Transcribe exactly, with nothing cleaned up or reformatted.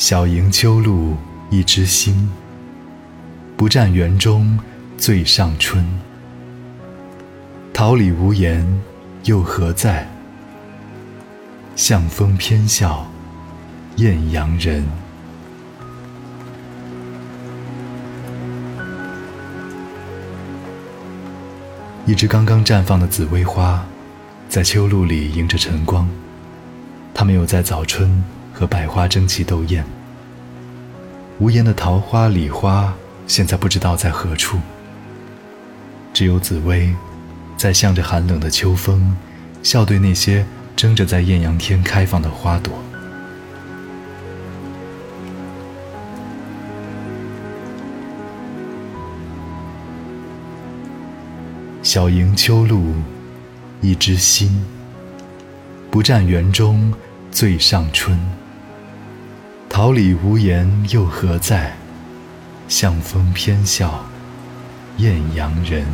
小营秋露一枝新，不占园中最上春。桃李无言又何在？向风偏笑艳阳人。一只刚刚绽放的紫薇花，在秋露里迎着晨光，它没有在早春和百花争奇斗艳。无言的桃花、李花，现在不知道在何处。只有紫薇，在向着寒冷的秋风，笑对那些争着在艳阳天开放的花朵。小营秋露一枝新，不占园中最上春。桃李无言又何在？向风偏笑艳阳人。